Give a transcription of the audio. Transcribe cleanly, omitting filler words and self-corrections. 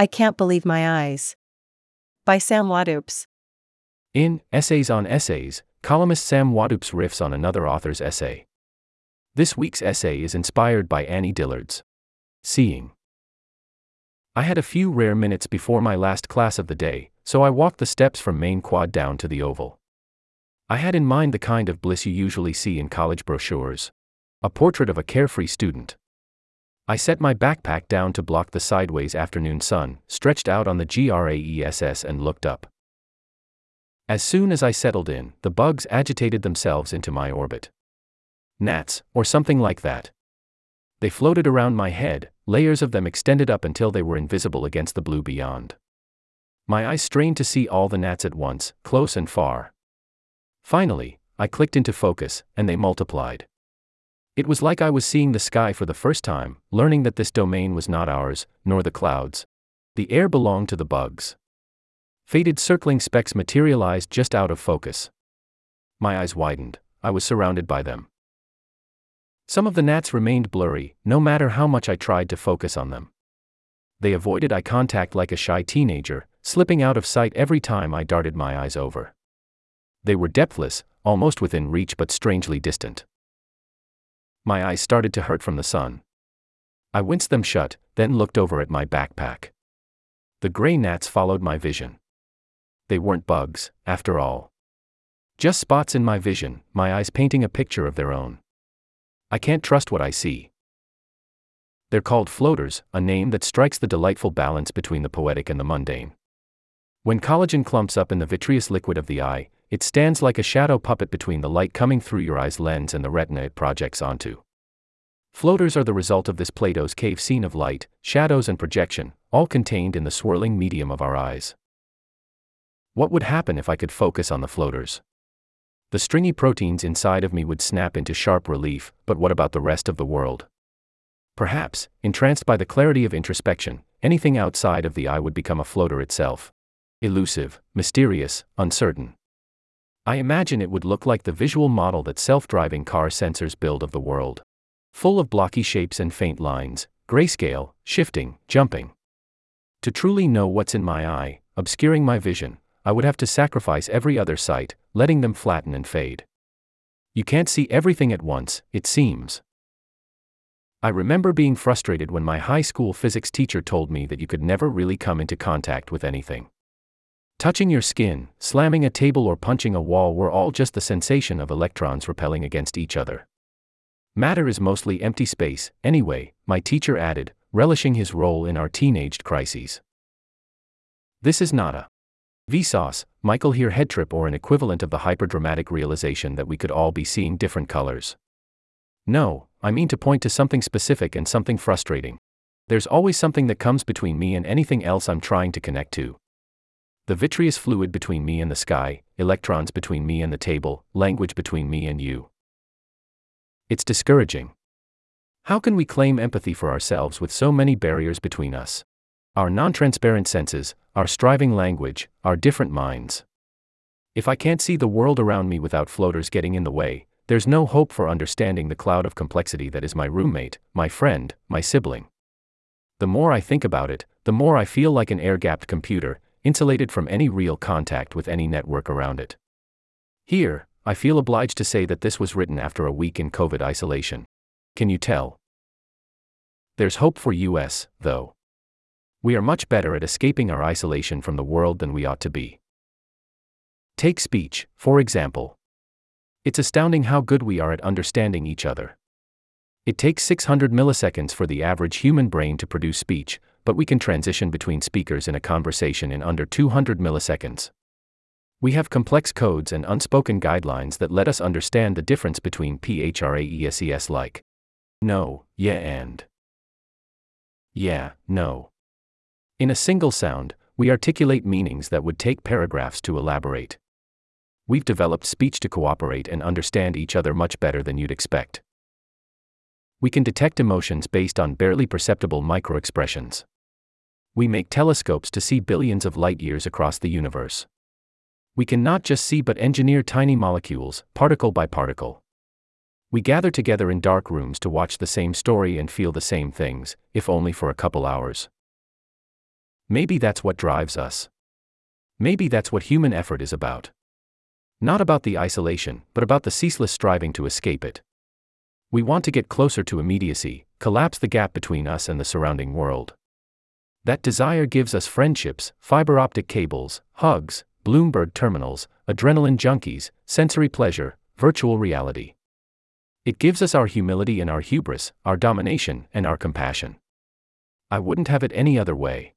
I Can't Believe My Eyes, by Sam Wadoops. In Essays on Essays, columnist Sam Wadoops riffs on another author's essay. This week's essay is inspired by Annie Dillard's Seeing. I had a few rare minutes before my last class of the day, so I walked the steps from Main Quad down to the Oval. I had in mind the kind of bliss you usually see in college brochures: a portrait of a carefree student. I set my backpack down to block the sideways afternoon sun, stretched out on the grasss, and looked up. As soon as I settled in, the bugs agitated themselves into my orbit. Gnats, or something like that. They floated around my head, layers of them extended up until they were invisible against the blue beyond. My eyes strained to see all the gnats at once, close and far. Finally, I clicked into focus, and they multiplied. It was like I was seeing the sky for the first time, learning that this domain was not ours, nor the clouds. The air belonged to the bugs. Faded circling specks materialized just out of focus. My eyes widened. I was surrounded by them. Some of the gnats remained blurry, no matter how much I tried to focus on them. They avoided eye contact like a shy teenager, slipping out of sight every time I darted my eyes over. They were depthless, almost within reach but strangely distant. My eyes started to hurt from the sun. I winced them shut, then looked over at my backpack. The gray gnats followed my vision. They weren't bugs, after all. Just spots in my vision, my eyes painting a picture of their own. I can't trust what I see. They're called floaters, a name that strikes the delightful balance between the poetic and the mundane. When collagen clumps up in the vitreous liquid of the eye, it stands like a shadow puppet between the light coming through your eye's lens and the retina it projects onto. Floaters are the result of this Plato's cave scene of light, shadows, and projection, all contained in the swirling medium of our eyes. What would happen if I could focus on the floaters? The stringy proteins inside of me would snap into sharp relief, but what about the rest of the world? Perhaps, entranced by the clarity of introspection, anything outside of the eye would become a floater itself. Elusive, mysterious, uncertain. I imagine it would look like the visual model that self-driving car sensors build of the world. Full of blocky shapes and faint lines, grayscale, shifting, jumping. To truly know what's in my eye, obscuring my vision, I would have to sacrifice every other sight, letting them flatten and fade. You can't see everything at once, it seems. I remember being frustrated when my high school physics teacher told me that you could never really come into contact with anything. Touching your skin, slamming a table, or punching a wall were all just the sensation of electrons repelling against each other. Matter is mostly empty space, anyway, my teacher added, relishing his role in our teenaged crises. This is not a Vsauce, Michael Here head trip or an equivalent of the hyperdramatic realization that we could all be seeing different colors. No, I mean to point to something specific and something frustrating. There's always something that comes between me and anything else I'm trying to connect to. The vitreous fluid between me and the sky, electrons between me and the table, language between me and you. It's discouraging. How can we claim empathy for ourselves with so many barriers between us? Our non-transparent senses, our striving language, our different minds. If I can't see the world around me without floaters getting in the way, there's no hope for understanding the cloud of complexity that is my roommate, my friend, my sibling. The more I think about it, the more I feel like an air-gapped computer, insulated from any real contact with any network around it. Here, I feel obliged to say that this was written after a week in COVID isolation. Can you tell? There's hope for us, though. We are much better at escaping our isolation from the world than we ought to be. Take speech, for example. It's astounding how good we are at understanding each other. It takes 600 milliseconds for the average human brain to produce speech, but we can transition between speakers in a conversation in under 200 milliseconds. We have complex codes and unspoken guidelines that let us understand the difference between phrases like no, yeah, and yeah, no. In a single sound, we articulate meanings that would take paragraphs to elaborate. We've developed speech to cooperate and understand each other much better than you'd expect. We can detect emotions based on barely perceptible microexpressions. We make telescopes to see billions of light years across the universe. We can not just see but engineer tiny molecules, particle by particle. We gather together in dark rooms to watch the same story and feel the same things, if only for a couple hours. Maybe that's what drives us. Maybe that's what human effort is about. Not about the isolation, but about the ceaseless striving to escape it. We want to get closer to immediacy, collapse the gap between us and the surrounding world. That desire gives us friendships, fiber optic cables, hugs, Bloomberg terminals, adrenaline junkies, sensory pleasure, virtual reality. It gives us our humility and our hubris, our domination and our compassion. I wouldn't have it any other way.